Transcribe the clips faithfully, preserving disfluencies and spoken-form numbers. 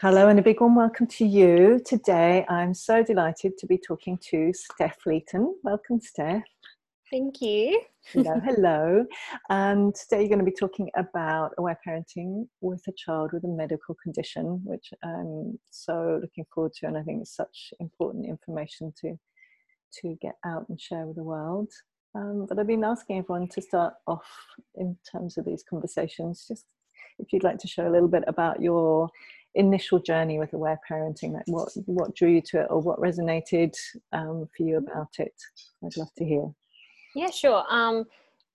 Hello and a big warm welcome to you. Today I'm so delighted to be talking to Steph Fleeton. Welcome, Steph. Thank you. Hello, hello. Um, today you're going to be talking about aware parenting with a child with a medical condition, which I'm so looking forward to, and I think it's such important information to, to get out and share with the world. Um, but I've been asking everyone to start off in terms of these conversations, just if you'd like to share a little bit about your initial journey with aware parenting, like what what drew you to it, or what resonated um, for you about it. I'd love to hear. Yeah, sure. Um,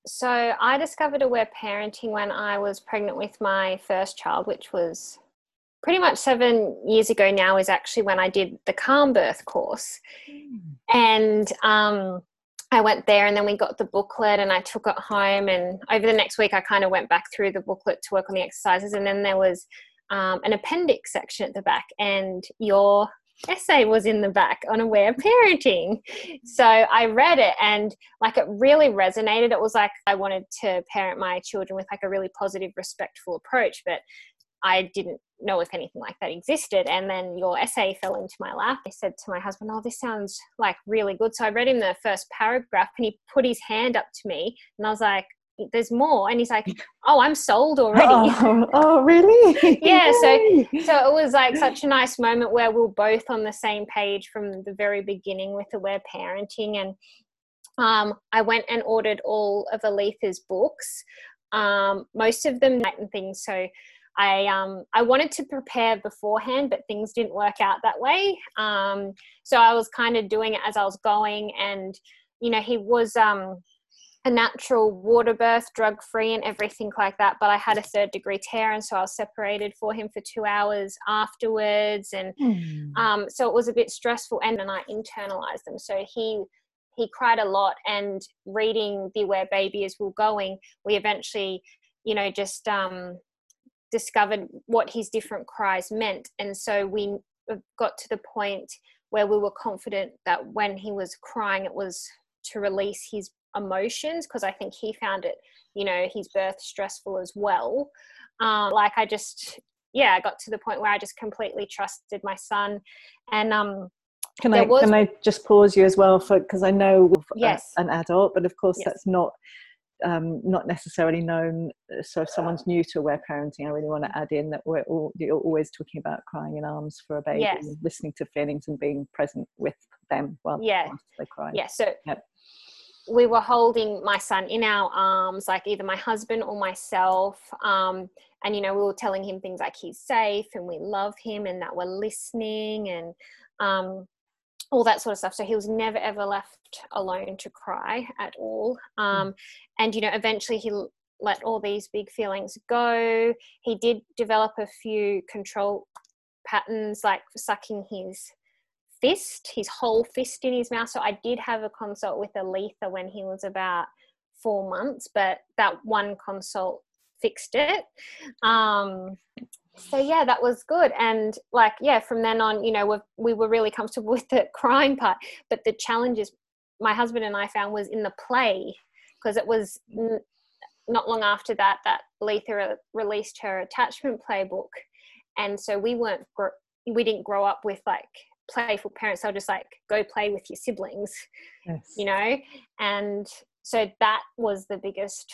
so I discovered aware parenting when I was pregnant with my first child, which was pretty much seven years ago now, is actually when I did the Calm Birth course. Mm. And um, I went there, and then we got the booklet and I took it home, and over the next week I kind of went back through the booklet to work on the exercises, and then there was Um, an appendix section at the back, and your essay was in the back on aware parenting. So I read it, and like it really resonated. It was like I wanted to parent my children with like a really positive, respectful approach, but I didn't know if anything like that existed. And then your essay fell into my lap. I said to my husband, "Oh, this sounds like really good." So I read him the first paragraph, and he put his hand up to me, and I was like, "There's more," and he's like, "Oh, I'm sold already." Oh, oh really? Yeah. Yay. So, so it was like such a nice moment where we we're both on the same page from the very beginning with aware parenting. And um, I went and ordered all of Aletha's books, um, most of them night and things. So, I um I wanted to prepare beforehand, but things didn't work out that way. Um, so I was kind of doing it as I was going, and you know, he was um. a natural water birth, drug free and everything like that, but I had a third degree tear, and so I was separated for him for two hours afterwards, and mm. um so it was a bit stressful, and then I internalized them. So he he cried a lot, and reading the Aware Baby as we're going, we eventually, you know, just um discovered what his different cries meant, and so we got to the point where we were confident that when he was crying, it was to release his emotions, because I think he found it, you know, his birth stressful as well. Um, like I just, yeah, I got to the point where I just completely trusted my son. And um, can I was... can I just pause you as well for, because I know yes. a, an adult, but of course yes. that's not um, not necessarily known. So if someone's new to aware parenting, I really want to add in that we're all, you're always talking about crying in arms for a baby, yes. listening to feelings and being present with them while yeah. they cry. Yeah. So. Yep. We were holding my son in our arms, like either my husband or myself. Um, and, you know, we were telling him things like he's safe and we love him and that we're listening and um, all that sort of stuff. So he was never, ever left alone to cry at all. Um, and, you know, eventually he let all these big feelings go. He did develop a few control patterns, like sucking his fist, his whole fist in his mouth. So I did have a consult with Aletha when he was about four months, but that one consult fixed it. Um, so yeah, that was good. And like, yeah, from then on, you know, we we were really comfortable with the crying part, but the challenges my husband and I found was in the play, because it was n- not long after that, that Aletha re- released her attachment playbook. And so we weren't, gr- we didn't grow up with like playful parents. They'll just like go play with your siblings, yes. you know, and so that was the biggest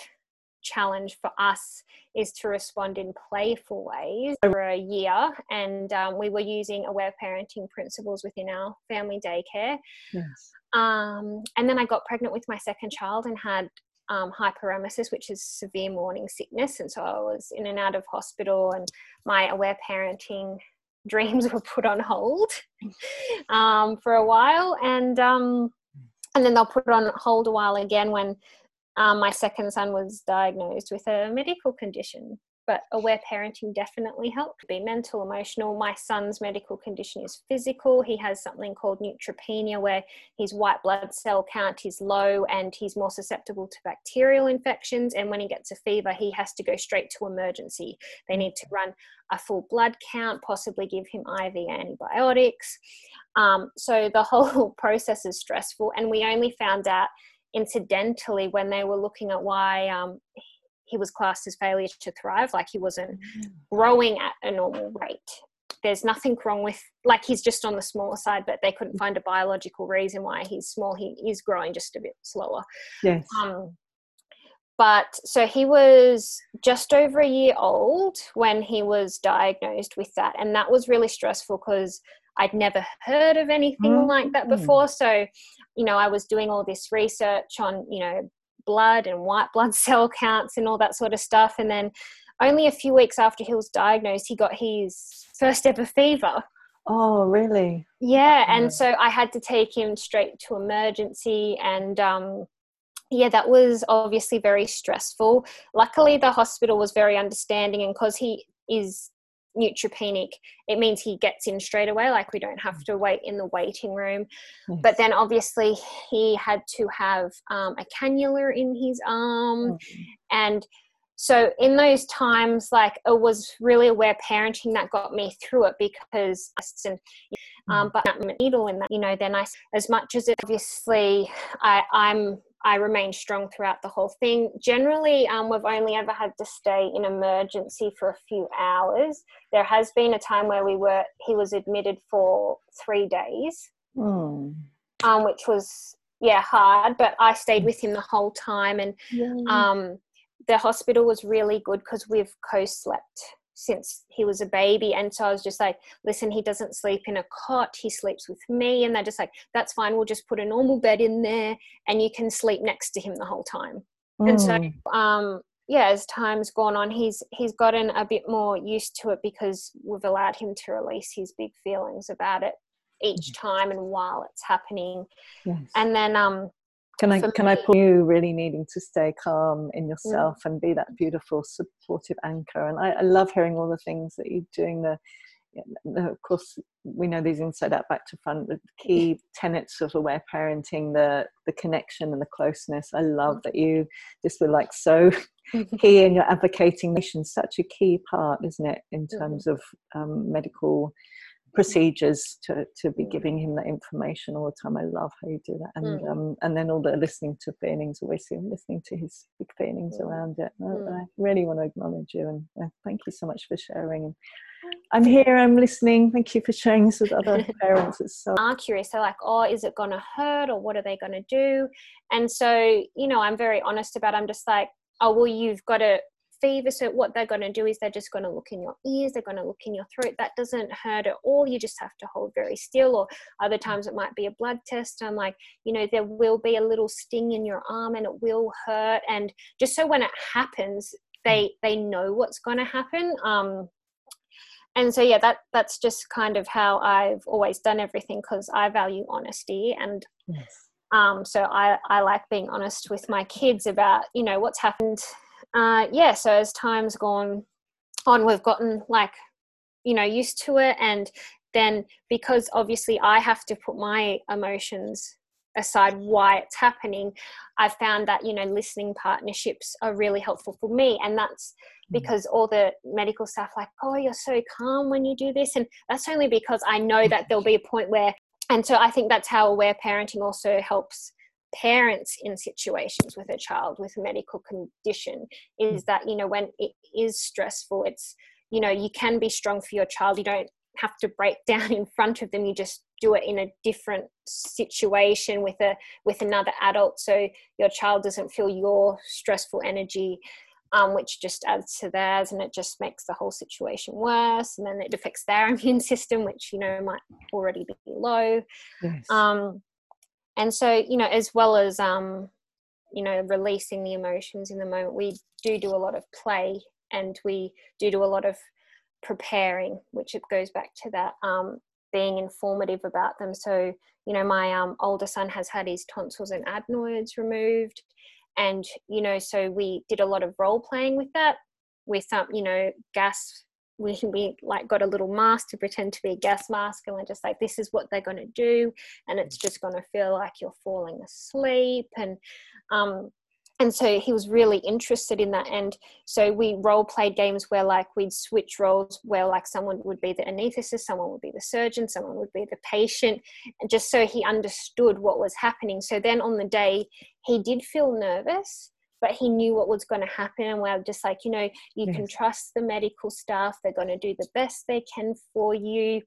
challenge for us, is to respond in playful ways over a year. And um, we were using aware parenting principles within our family daycare, yes. um, and then I got pregnant with my second child and had um, hyperemesis, which is severe morning sickness, and so I was in and out of hospital, and my aware parenting dreams were put on hold um, for a while, and um, and then they'll put it on hold a while again when um, my second son was diagnosed with a medical condition. But aware parenting definitely helped. Be mental, emotional. My son's medical condition is physical. He has something called neutropenia, where his white blood cell count is low and he's more susceptible to bacterial infections. And when he gets a fever, he has to go straight to emergency. They need to run a full blood count, possibly give him I V antibiotics. Um, so the whole process is stressful. And we only found out incidentally when they were looking at why um, he was classed as failure to thrive, like he wasn't growing at a normal rate. there's nothing wrong with, like, he's just on the smaller side, but they couldn't find a biological reason why he's small. He is growing just a bit slower. Yes. Um, but so he was just over a year old when he was diagnosed with that. And that was really stressful because I'd never heard of anything mm. like that before. So, you know, I was doing all this research on, you know, blood and white blood cell counts and all that sort of stuff. And then only a few weeks after he was diagnosed, he got his first ever fever. Oh, really? Yeah. And so I had to take him straight to emergency. And, um, yeah, that was obviously very stressful. Luckily, the hospital was very understanding. And because he is neutropenic, it means he gets in straight away. Like, we don't have to wait in the waiting room. Yes. But then obviously he had to have um, a cannula in his arm. Mm-hmm. And so in those times, like, it was really Aware Parenting that got me through it, because and, um, but that needle and that, you know, then I, as much as it, obviously I, I'm, I remain strong throughout the whole thing. Generally, um, we've only ever had to stay in emergency for a few hours. There has been a time where we were, he was admitted for three days, mm. um, which was, yeah, hard, but I stayed with him the whole time. And yeah. um, the hospital was really good because we've co-slept since he was a baby. And so I was just like, listen, he doesn't sleep in a cot, he sleeps with me. And they're just like, that's fine, we'll just put a normal bed in there and you can sleep next to him the whole time. Mm. And so um yeah, as time's gone on, he's he's gotten a bit more used to it because we've allowed him to release his big feelings about it each time and while it's happening. Yes. And then um Can I, can I put you really needing to stay calm in yourself mm. and be that beautiful, supportive anchor? And I, I love hearing all the things that you're doing. The, the, of course, we know these inside out, back to front, the key tenets of Aware Parenting, the, the connection and the closeness. I love that you just were like so key, and you're advocating mission, such a key part, isn't it, in terms of um, medical procedures to to be giving him that information all the time. I love how you do that. And mm. um and then all the listening to feelings, always listening to his big feelings mm. around it. Mm. I really want to acknowledge you, and thank you so much for sharing. I'm here, I'm listening. Thank you for sharing this with other parents. It's so I'm curious. They're like, oh, is it gonna hurt, or what are they gonna do? And so, you know, I'm very honest about it. I'm just like, oh well, you've got to fever, so what they're going to do is they're just going to look in your ears, they're going to look in your throat, that doesn't hurt at all, you just have to hold very still. Or other times it might be a blood test. I'm like, you know, there will be a little sting in your arm and it will hurt, and just so when it happens they they know what's going to happen. Um and so yeah, that that's just kind of how I've always done everything, because I value honesty. And yes. um so I I like being honest with my kids about, you know, what's happened. Uh, yeah, so as time's gone on, we've gotten, like, you know, used to it. And then, because obviously I have to put my emotions aside why it's happening, I've found that, you know, listening partnerships are really helpful for me. And that's because all the medical staff like, oh, you're so calm when you do this. And that's only because I know that there'll be a point where, and so I think that's how Aware Parenting also helps parents in situations with a child with a medical condition, is that, you know, when it is stressful, it's, you know, you can be strong for your child, you don't have to break down in front of them, you just do it in a different situation with a with another adult, so your child doesn't feel your stressful energy, um which just adds to theirs, and it just makes the whole situation worse, and then it affects their immune system, which, you know, might already be low. Yes. um And so, you know, as well as, um, you know, releasing the emotions in the moment, we do do a lot of play, and we do do a lot of preparing, which it goes back to that, um, being informative about them. So, you know, my um, older son has had his tonsils and adenoids removed, and, you know, so we did a lot of role playing with that, with, um, you know, gas. We, we like got a little mask to pretend to be a gas mask, and we're just like, this is what they're going to do, and it's just going to feel like you're falling asleep. And um and so he was really interested in that. And so we role played games where, like, we'd switch roles, where, like, someone would be the anaesthetist, someone would be the surgeon, someone would be the patient, and just so he understood what was happening. So then on the day he did feel nervous, but he knew what was going to happen. And we're just like, you know, you yes. can trust the medical staff. They're going to do the best they can for you.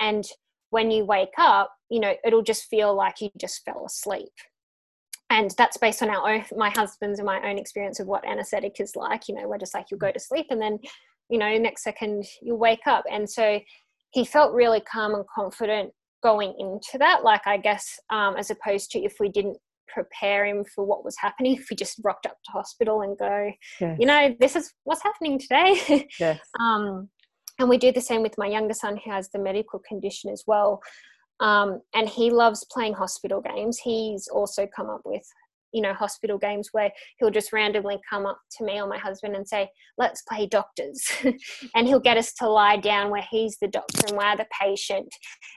And when you wake up, you know, it'll just feel like you just fell asleep. And that's based on our own, my husband's and my own experience of what anesthetic is like. You know, we're just like, you'll go to sleep and then, you know, next second you'll wake up. And so he felt really calm and confident going into that. Like, I guess, um, as opposed to if we didn't prepare him for what was happening, if we just rocked up to hospital and go, yes. you know, this is what's happening today. Yes. um, and we do the same with my younger son, who has the medical condition as well. Um, and he loves playing hospital games. He's also come up with, you know, hospital games where he'll just randomly come up to me or my husband and say, let's play doctors. And he'll get us to lie down where he's the doctor and we're the patient.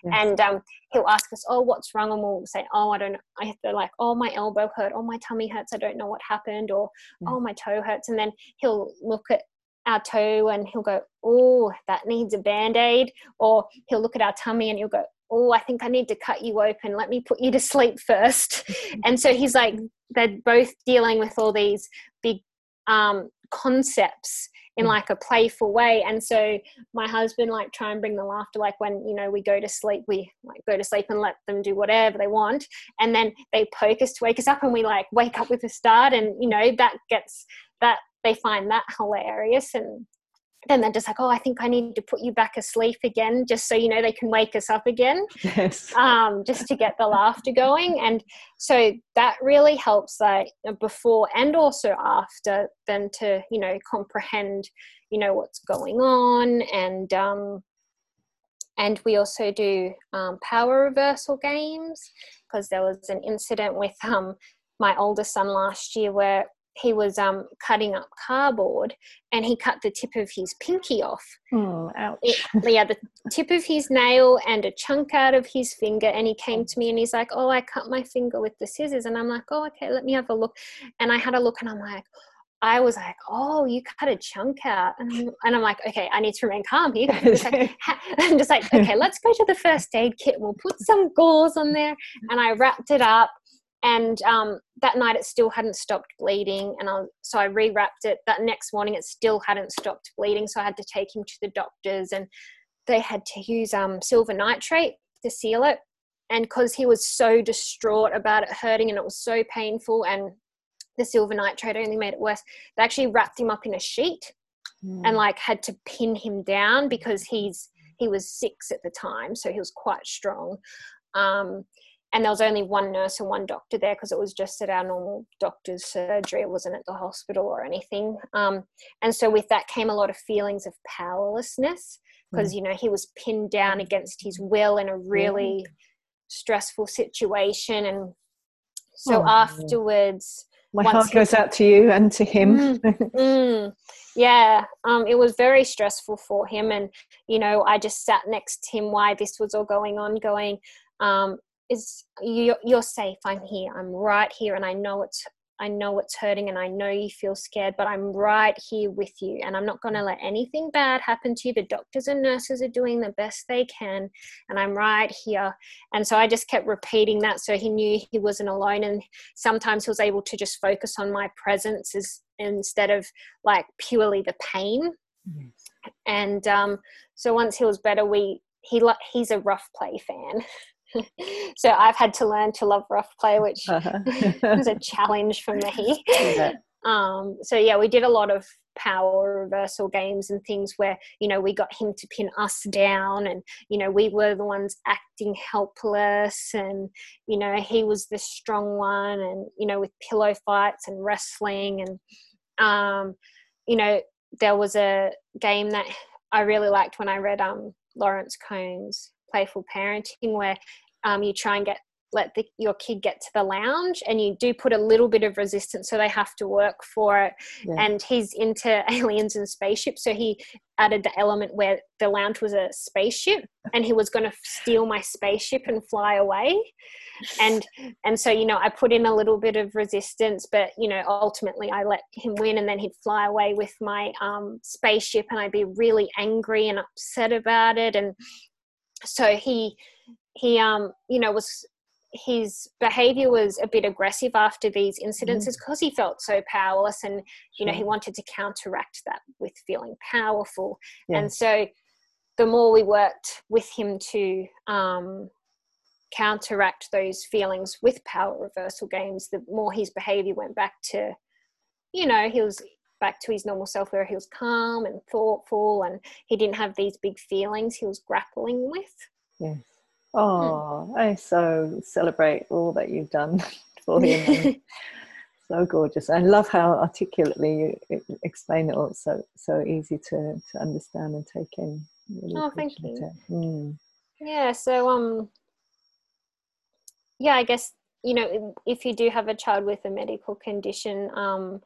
Yes. And um, he'll ask us, oh, what's wrong? And we'll say, oh, I don't know. I have to, like, oh, my elbow hurt. Oh, my tummy hurts. I don't know what happened. Or, mm. oh, my toe hurts. And then he'll look at our toe and he'll go, oh, that needs a Band-Aid. Or he'll look at our tummy and he'll go, oh, I think I need to cut you open. Let me put you to sleep first. And so he's like, they're both dealing with all these big um, concepts in like a playful way. And so my husband, like, try and bring the laughter, like when, you know, we go to sleep, we like go to sleep and let them do whatever they want. And then they poke us to wake us up and we like wake up with a start. And, you know, that gets that, they find that hilarious. And then they're just like, oh, I think I need to put you back asleep again, just so you know they can wake us up again. Yes. Um, just to get the laughter going. And so that really helps, like, before and also after, them to, you know, comprehend, you know, what's going on. And um, and we also do um, power reversal games, because there was an incident with um, my oldest son last year where he was um, cutting up cardboard and he cut the tip of his pinky off. Oh, ouch. It, yeah, the tip of his nail and a chunk out of his finger. And he came to me and he's like, oh, I cut my finger with the scissors. And I'm like, oh, okay, let me have a look. And I had a look and I'm like, I was like, oh, you cut a chunk out. And I'm, and I'm like, okay, I need to remain calm here. I'm just, like, I'm just like, okay, let's go to the first aid kit. We'll put some gauze on there. And I wrapped it up. And um, that night it still hadn't stopped bleeding. And I, so I rewrapped it. That next morning it still hadn't stopped bleeding. So I had to take him to the doctors and they had to use um, silver nitrate to seal it. And because he was so distraught about it hurting and it was so painful and the silver nitrate only made it worse, they actually wrapped him up in a sheet mm. and like had to pin him down, because he's he was six at the time. So he was quite strong. Um And there was only one nurse and one doctor there, because it was just at our normal doctor's surgery. It wasn't at the hospital or anything. Um, and so with that came a lot of feelings of powerlessness, because, mm. you know, he was pinned down against his will in a really mm. stressful situation. And so oh, afterwards... My heart goes he, out to you and to him. mm, mm, yeah, um, it was very stressful for him. And, you know, I just sat next to him while this was all going on, going... Um, is you, you're safe. I'm here. I'm right here. And I know it's, I know it's hurting and I know you feel scared, but I'm right here with you. And I'm not going to let anything bad happen to you. The doctors and nurses are doing the best they can. And I'm right here. And so I just kept repeating that. So he knew he wasn't alone. And sometimes he was able to just focus on my presence as, instead of like purely the pain. Yes. And, um, so once he was better, we, he, he's a rough play fan. So I've had to learn to love rough play, which uh-huh. was a challenge for me. Yeah. Um, so, yeah, we did a lot of power reversal games and things where, you know, we got him to pin us down and, you know, we were the ones acting helpless and, you know, he was the strong one and, you know, with pillow fights and wrestling. And, um, you know, there was a game that I really liked when I read um, Lawrence Cohn's Playful Parenting, where um, you try and get let the, your kid get to the lounge, and you do put a little bit of resistance, so they have to work for it. Yeah. And he's into aliens and spaceships, so he added the element where the lounge was a spaceship, and he was going to steal my spaceship and fly away. And and so, you know, I put in a little bit of resistance, but, you know, ultimately I let him win, and then he'd fly away with my um, spaceship, and I'd be really angry and upset about it. And so he, he, um, you know, was, his behaviour was a bit aggressive after these incidents is because he felt so powerless, and, you know, he wanted to counteract that with feeling powerful. Yes. And so the more we worked with him to um, counteract those feelings with power reversal games, the more his behaviour went back to, you know, he was back to his normal self, where he was calm and thoughtful and he didn't have these big feelings he was grappling with. Yes. Oh, mm. I so celebrate all that you've done for him. So gorgeous. I love how articulately you explain it all. So, so easy to, to understand and take in. Really oh, thank you. Mm. Yeah. So, um, yeah, I guess, you know, if you do have a child with a medical condition, um,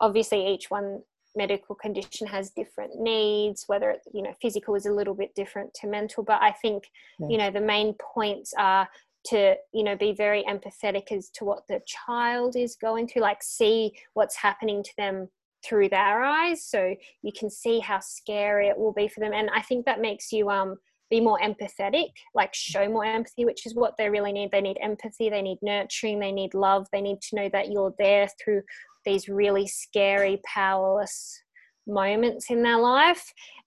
obviously each one medical condition has different needs, whether it, you know, physical is a little bit different to mental, but I think, yeah. you know, the main points are to, you know, be very empathetic as to what the child is going through, like see what's happening to them through their eyes, so you can see how scary it will be for them. And I think that makes you um be more empathetic, like show more empathy, which is what they really need. They need empathy, they need nurturing, they need love, they need to know that you're there through these really scary, powerless moments in their life.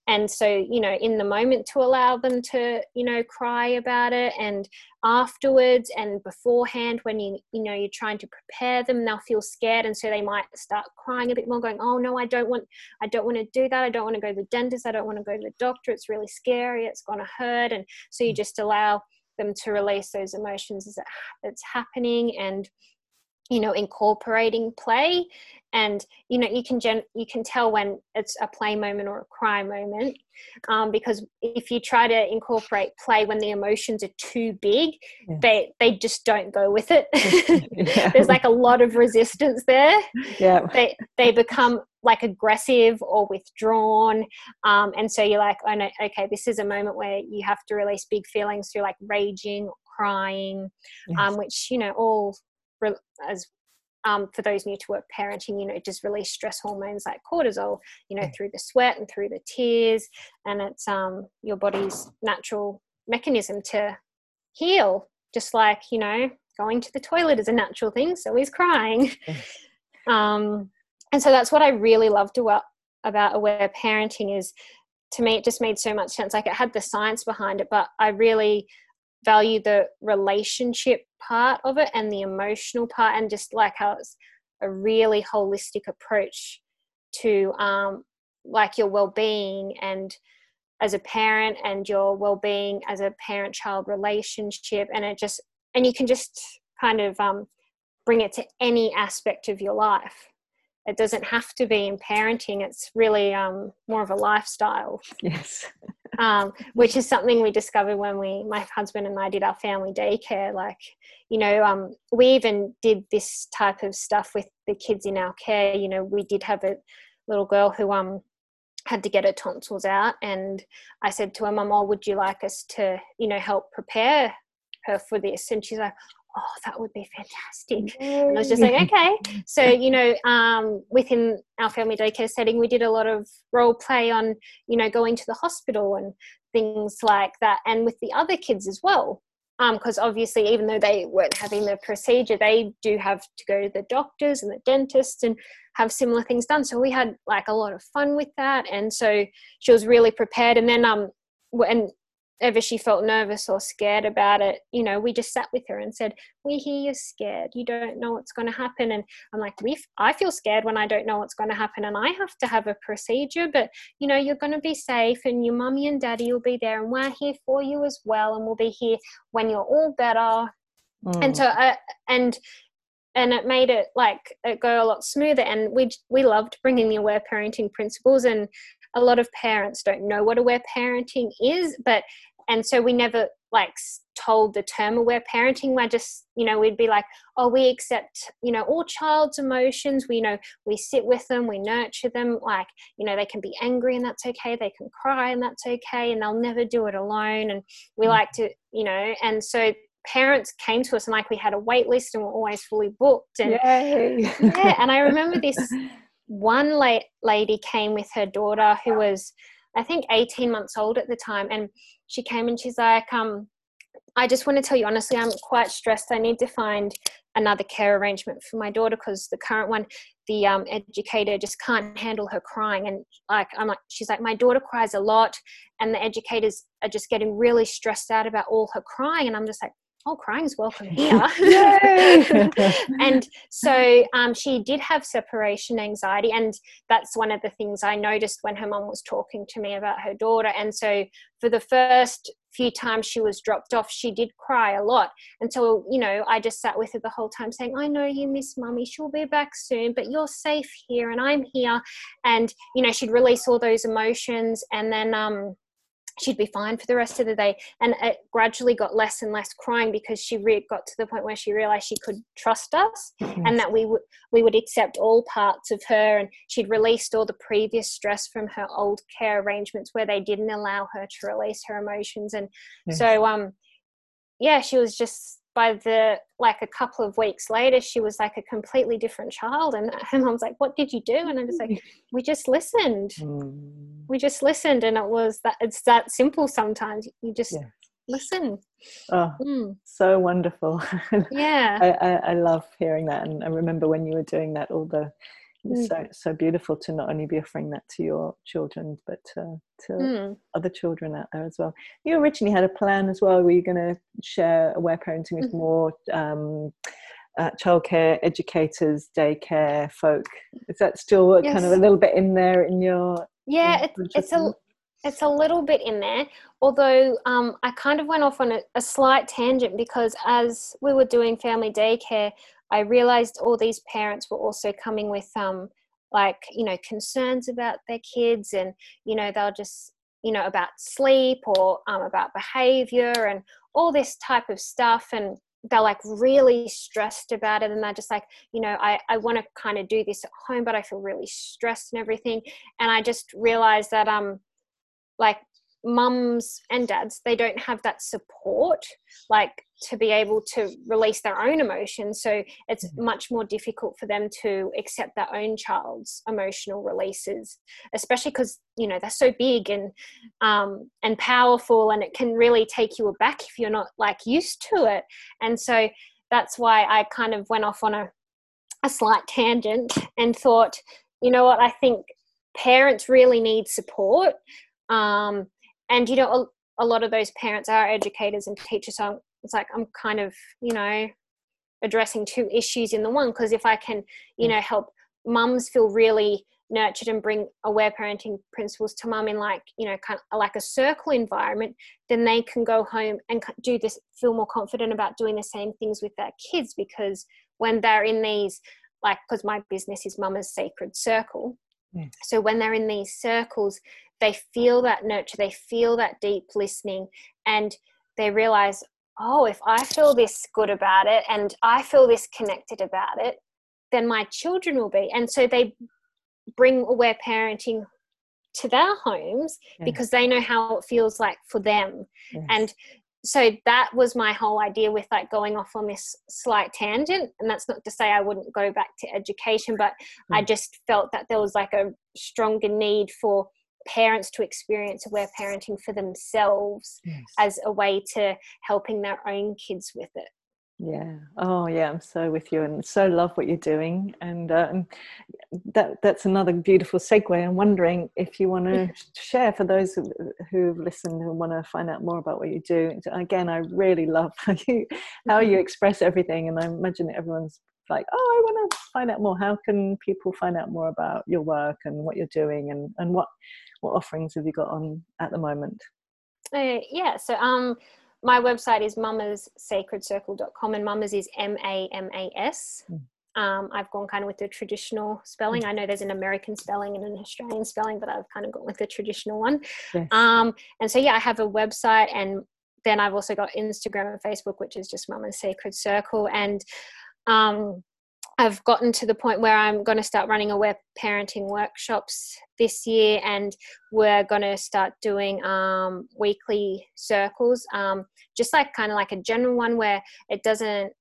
And so, you know, in the moment to allow them to, you know, cry about it, and afterwards and beforehand when you, you know, you're trying to prepare them, they'll feel scared. And so they might start crying a bit more, going, oh no, I don't want, I don't want to do that. I don't want to go to the dentist. I don't want to go to the doctor. It's really scary. It's going to hurt. And so you just allow them to release those emotions as it's happening, and, you know, incorporating play. And, you know, you can gen- you can tell when it's a play moment or a cry moment, um, because if you try to incorporate play when the emotions are too big, yeah. they they just don't go with it. Yeah. There's like a lot of resistance there. Yeah, they they become like aggressive or withdrawn, um, and so you're like, oh no, okay, this is a moment where you have to release big feelings through like raging or crying, yes. um, which, you know, all as um, for those new to work parenting, you know, just release stress hormones like cortisol, you know, through the sweat and through the tears, and it's um your body's natural mechanism to heal, just like, you know, going to the toilet is a natural thing, so is crying. Um, and so that's what I really loved about Aware Parenting, is to me it just made so much sense. Like, it had the science behind it, but I really value the relationship part of it and the emotional part, and just like how it's a really holistic approach to um like your well-being and as a parent, and your well-being as a parent-child relationship. And it just, and you can just kind of um bring it to any aspect of your life. It doesn't have to be in parenting. It's really um more of a lifestyle. Yes. Um, which is something we discovered when we, my husband and I, did our family daycare. Like, you know, um, we even did this type of stuff with the kids in our care. You know, we did have a little girl who um had to get her tonsils out, and I said to her, Mum, oh, would you like us to, you know, help prepare her for this? And she's like, oh, that would be fantastic. And I was just like, okay. So, you know, um, within our family daycare setting, we did a lot of role play on, you know, going to the hospital and things like that, and with the other kids as well, because um, obviously even though they weren't having the procedure, they do have to go to the doctors and the dentists and have similar things done. So we had like a lot of fun with that, and so she was really prepared. And then um, and ever she felt nervous or scared about it, you know, we just sat with her and said, we hear you're scared, you don't know what's going to happen. And I'm like, we f- I feel scared when I don't know what's going to happen and I have to have a procedure, but, you know, you're going to be safe, and your mummy and daddy will be there, and we're here for you as well, and we'll be here when you're all better. Mm. And so uh, and and it made it like it go a lot smoother. And we we loved bringing the Aware Parenting principles, and a lot of parents don't know what Aware Parenting is, but and so we never like told the term Aware Parenting. We're just, you know, we'd be like, oh, we accept, you know, all child's emotions. We, you know, we sit with them, we nurture them. Like, you know, they can be angry and that's okay. They can cry and that's okay. And they'll never do it alone. And we like to, you know, and so parents came to us, and like we had a wait list and we're always fully booked. And yeah, and I remember this one late lady came with her daughter who was, I think, eighteen months old at the time, and she came and she's like, um, I just want to tell you honestly, I'm quite stressed. I need to find another care arrangement for my daughter because the current one, the um, educator just can't handle her crying. And like, I'm like, she's like, my daughter cries a lot, and the educators are just getting really stressed out about all her crying. And I'm just like, oh, crying's welcome here. And so um, she did have separation anxiety, and that's one of the things I noticed when her mum was talking to me about her daughter. And so for the first few times she was dropped off, she did cry a lot. And so, you know, I just sat with her the whole time saying, I know you miss mummy, she'll be back soon, but you're safe here and I'm here. And, you know, she'd release all those emotions, and then um, she'd be fine for the rest of the day. And it gradually got less and less crying because she re- got to the point where she realized she could trust us, mm-hmm. and that we would we would accept all parts of her. And she'd released all the previous stress from her old care arrangements where they didn't allow her to release her emotions. And yes. so, um, yeah, she was just, by the, like a couple of weeks later, she was like a completely different child. And her mom's like, what did you do? And I'm just like, we just listened. Mm. We just listened. And it was that, it's that simple sometimes. You just yeah. listen. Oh, mm. so wonderful. Yeah. I, I, I love hearing that. And I remember when you were doing that, all the, it's mm. so, so beautiful to not only be offering that to your children, but uh, to mm. other children out there as well. You originally had a plan as well. Were you going to share Aware Parenting with mm. more um, uh, childcare, educators, daycare folk? Is that still yes. kind of a little bit in there in your... Yeah, in your it, it's a... It's a little bit in there, although um, I kind of went off on a, a slight tangent because as we were doing family daycare, I realised all these parents were also coming with um, like, you know, concerns about their kids, and, you know, they'll just, you know, about sleep or um, about behaviour and all this type of stuff, and they're like really stressed about it, and they're just like, you know, I, I want to kind of do this at home, but I feel really stressed and everything. And I just realised that um. like mums and dads, they don't have that support, like to be able to release their own emotions. So it's mm-hmm. much more difficult for them to accept their own child's emotional releases, especially because, you know, they're so big and, um, and powerful, and it can really take you aback if you're not like used to it. And so that's why I kind of went off on a, a slight tangent and thought, you know what, I think parents really need support. Um, and, you know, a, a lot of those parents are educators and teachers. So I'm, it's like I'm kind of, you know, addressing two issues in the one, because if I can, you know, help mums feel really nurtured and bring aware parenting principles to mum in like, you know, kind of like a circle environment, then they can go home and do this, feel more confident about doing the same things with their kids. Because when they're in these, like, because my business is Mama's Sacred Circle. Yeah. So when they're in these circles, they feel that nurture, they feel that deep listening, and they realize, oh, if I feel this good about it and I feel this connected about it, then my children will be. And so they bring aware parenting to their homes yeah. because they know how it feels like for them. Yes. And so that was my whole idea with like going off on this slight tangent. And that's not to say I wouldn't go back to education, but mm. I just felt that there was like a stronger need for parents to experience aware parenting for themselves yes. as a way to helping their own kids with it. Yeah. Oh yeah. I'm so with you, and so love what you're doing. And um, that that's another beautiful segue. I'm wondering if you want to share for those who, who've listened and want to find out more about what you do. Again, I really love how you, how you express everything. And I imagine that everyone's like, oh, I want to find out more. How can people find out more about your work and what you're doing, and, and what, what offerings have you got on at the moment? Uh, yeah. So, um, my website is mamas sacred circle dot com, and mamas is M A M A S. Mm. Um, I've gone kind of with the traditional spelling. Mm. I know there's an American spelling and an Australian spelling, but I've kind of gone with the traditional one. Yes. Um, and so, yeah, I have a website, and then I've also got Instagram and Facebook, which is just Mama's Sacred Circle. And um, I've gotten to the point where I'm going to start running aware parenting workshops this year, and we're going to start doing um, weekly circles, um, just like kind of like a general one where it doesn't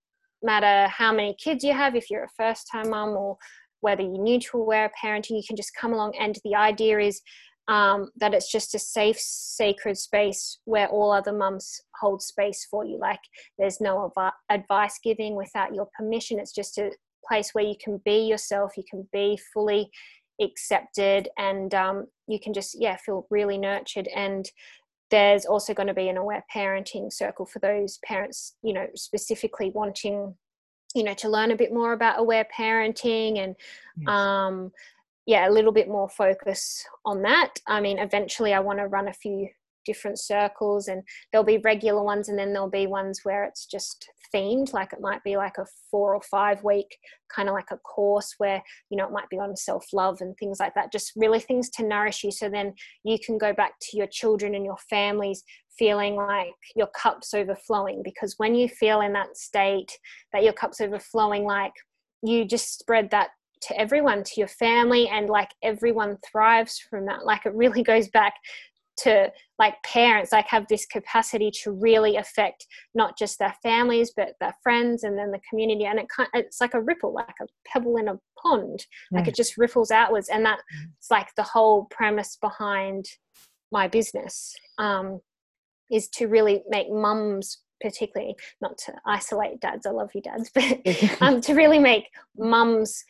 matter how many kids you have, if you're a first-time mum or whether you're new to aware parenting, you can just come along. And the idea is um, that it's just a safe, sacred space where all other mums hold space for you. Like, there's no av- advice giving without your permission. It's just a place where you can be yourself, you can be fully accepted, and um, you can just, yeah, feel really nurtured. And there's also going to be an aware parenting circle for those parents, you know, specifically wanting, you know, to learn a bit more about aware parenting and, yes. um, yeah, a little bit more focus on that. I mean, eventually I want to run a few different circles, and there'll be regular ones, and then there'll be ones where it's just themed. Like, it might be like a four or five week kind of like a course where, you know, it might be on self-love and things like that, just really things to nourish you, so then you can go back to your children and your families feeling like your cup's overflowing. Because when you feel in that state that your cup's overflowing, like, you just spread that to everyone, to your family, and like everyone thrives from that. Like, it really goes back to, like, parents, like, have this capacity to really affect not just their families but their friends and then the community. And it kind it's like a ripple, like a pebble in a pond. Yeah. Like, it just ripples outwards, and that's like the whole premise behind my business, um, is to really make mums, particularly, not to isolate dads, I love you dads, but um, to really make mums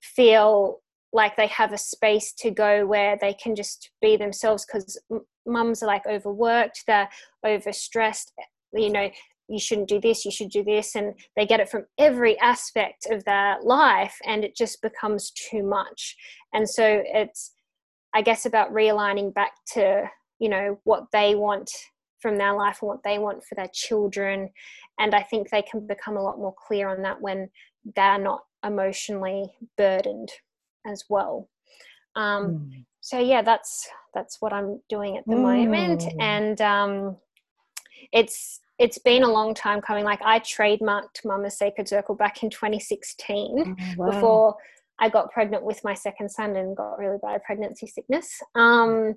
feel like they have a space to go where they can just be themselves. Because m- mums are like overworked, they're overstressed, you know, you shouldn't do this, you should do this, and they get it from every aspect of their life, and it just becomes too much. And so it's, I guess, about realigning back to, you know, what they want from their life and what they want for their children. And I think they can become a lot more clear on that when they're not emotionally burdened as well. Um, mm. So yeah, that's that's what I'm doing at the mm. moment, and um, it's it's been a long time coming. Like, I trademarked Mama's Sacred Circle back in twenty sixteen, oh, wow. before I got pregnant with my second son and got really bad pregnancy sickness. Um,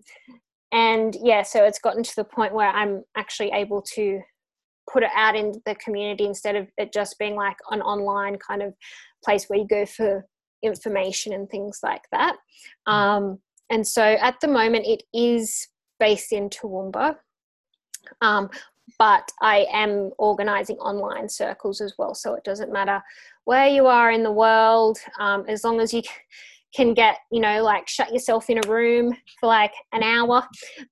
and yeah, so it's gotten to the point where I'm actually able to put it out in the community instead of it just being like an online kind of place where you go for information and things like that. Um, and so at the moment it is based in Toowoomba, um, but I am organising online circles as well, so it doesn't matter where you are in the world, um, as long as you can get, you know, like, shut yourself in a room for like an hour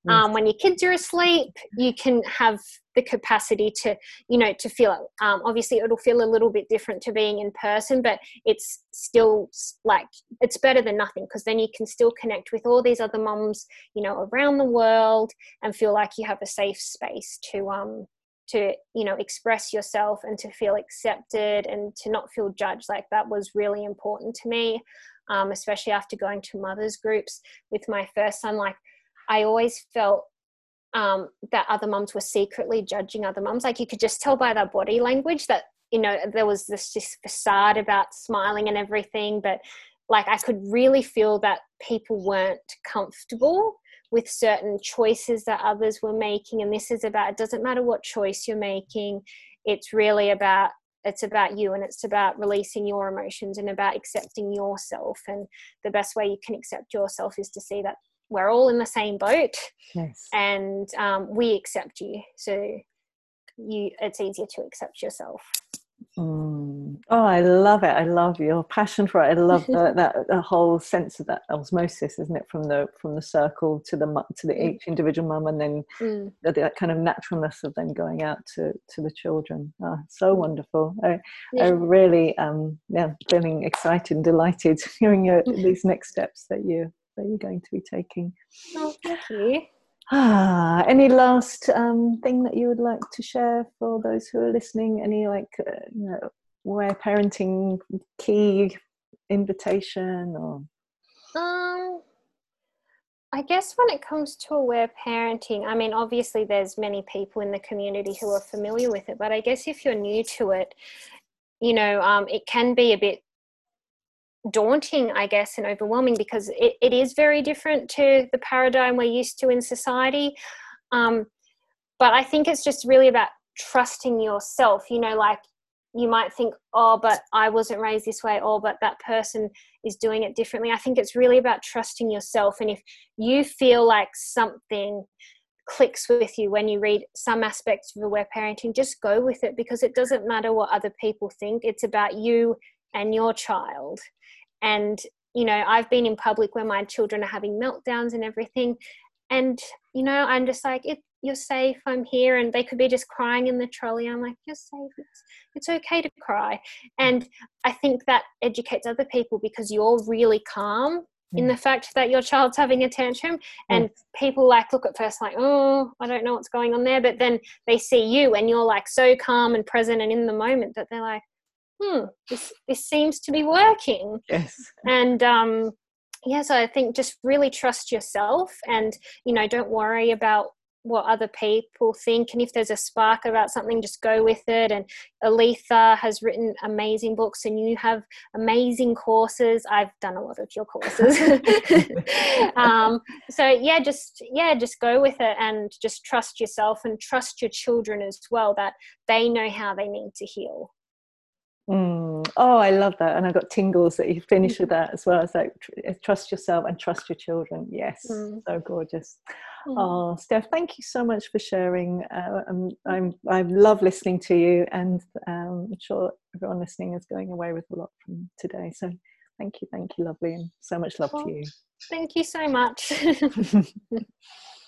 um, when your kids are asleep, you can have the capacity to, you know, to feel it. Um, obviously it'll feel a little bit different to being in person, but it's still like, it's better than nothing, because then you can still connect with all these other mums, you know, around the world, and feel like you have a safe space to, um, to, you know, express yourself and to feel accepted and to not feel judged. Like, that was really important to me. Um, especially after going to mothers groups with my first son, like, I always felt um, that other mums were secretly judging other mums. Like, you could just tell by their body language that, you know, there was this just facade about smiling and everything, but like, I could really feel that people weren't comfortable with certain choices that others were making. And this is about, it doesn't matter what choice you're making, it's really about, it's about you, and it's about releasing your emotions and about accepting yourself. And the best way you can accept yourself is to see that we're all in the same boat. Yes. And um, we accept you. So you, it's easier to accept yourself. Mm. Oh, I love it. I love your passion for it. I love the, that the whole sense of that osmosis, isn't it? From the, from the circle to the, to the each individual mum, and then mm. the, that kind of naturalness of them going out to, to the children. Oh, so wonderful. I, yeah. I really, um, yeah, feeling excited and delighted hearing your, these next steps that you, that you're going to be taking. Oh, thank you. Ah, any last um, thing that you would like to share for those who are listening? Any, like, uh, you know, aware parenting key invitation, or? Um, I guess when it comes to aware parenting, I mean, obviously there's many people in the community who are familiar with it, but I guess if you're new to it, you know, um, it can be a bit daunting, I guess, and overwhelming, because it, it is very different to the paradigm we're used to in society. Um, but I think it's just really about trusting yourself, you know, like, you might think, oh, but I wasn't raised this way, or but that person is doing it differently. I think it's really about trusting yourself. And if you feel like something clicks with you when you read some aspects of aware parenting, just go with it, because it doesn't matter what other people think. It's about you and your child. And, you know, I've been in public where my children are having meltdowns and everything. And, you know, I'm just like, it, you're safe, I'm here. And they could be just crying in the trolley. I'm like, you're safe. It's, it's okay to cry. And I think that educates other people, because you're really calm mm. in the fact that your child's having a tantrum. Mm. And people like look at first like, oh, I don't know what's going on there. But then they see you and you're like so calm and present and in the moment that they're like, hmm, this, this seems to be working. Yes. And, um, yeah, so I think just really trust yourself, and, you know, don't worry about what other people think. And if there's a spark about something, just go with it. And Aletha has written amazing books, and you have amazing courses. I've done a lot of your courses. um, so yeah, just, yeah, just go with it, and just trust yourself and trust your children as well, that they know how they need to heal. Mm. Oh, I love that. And I got tingles that you finished with that as well. It's like, trust yourself and trust your children. Yes. Mm. So gorgeous. Mm. Oh, Steph, thank you so much for sharing. Uh, I'm, I'm, I love listening to you, and um, I'm sure everyone listening is going away with a lot from today. So thank you. Thank you, lovely. And so much love oh, to you. Thank you so much.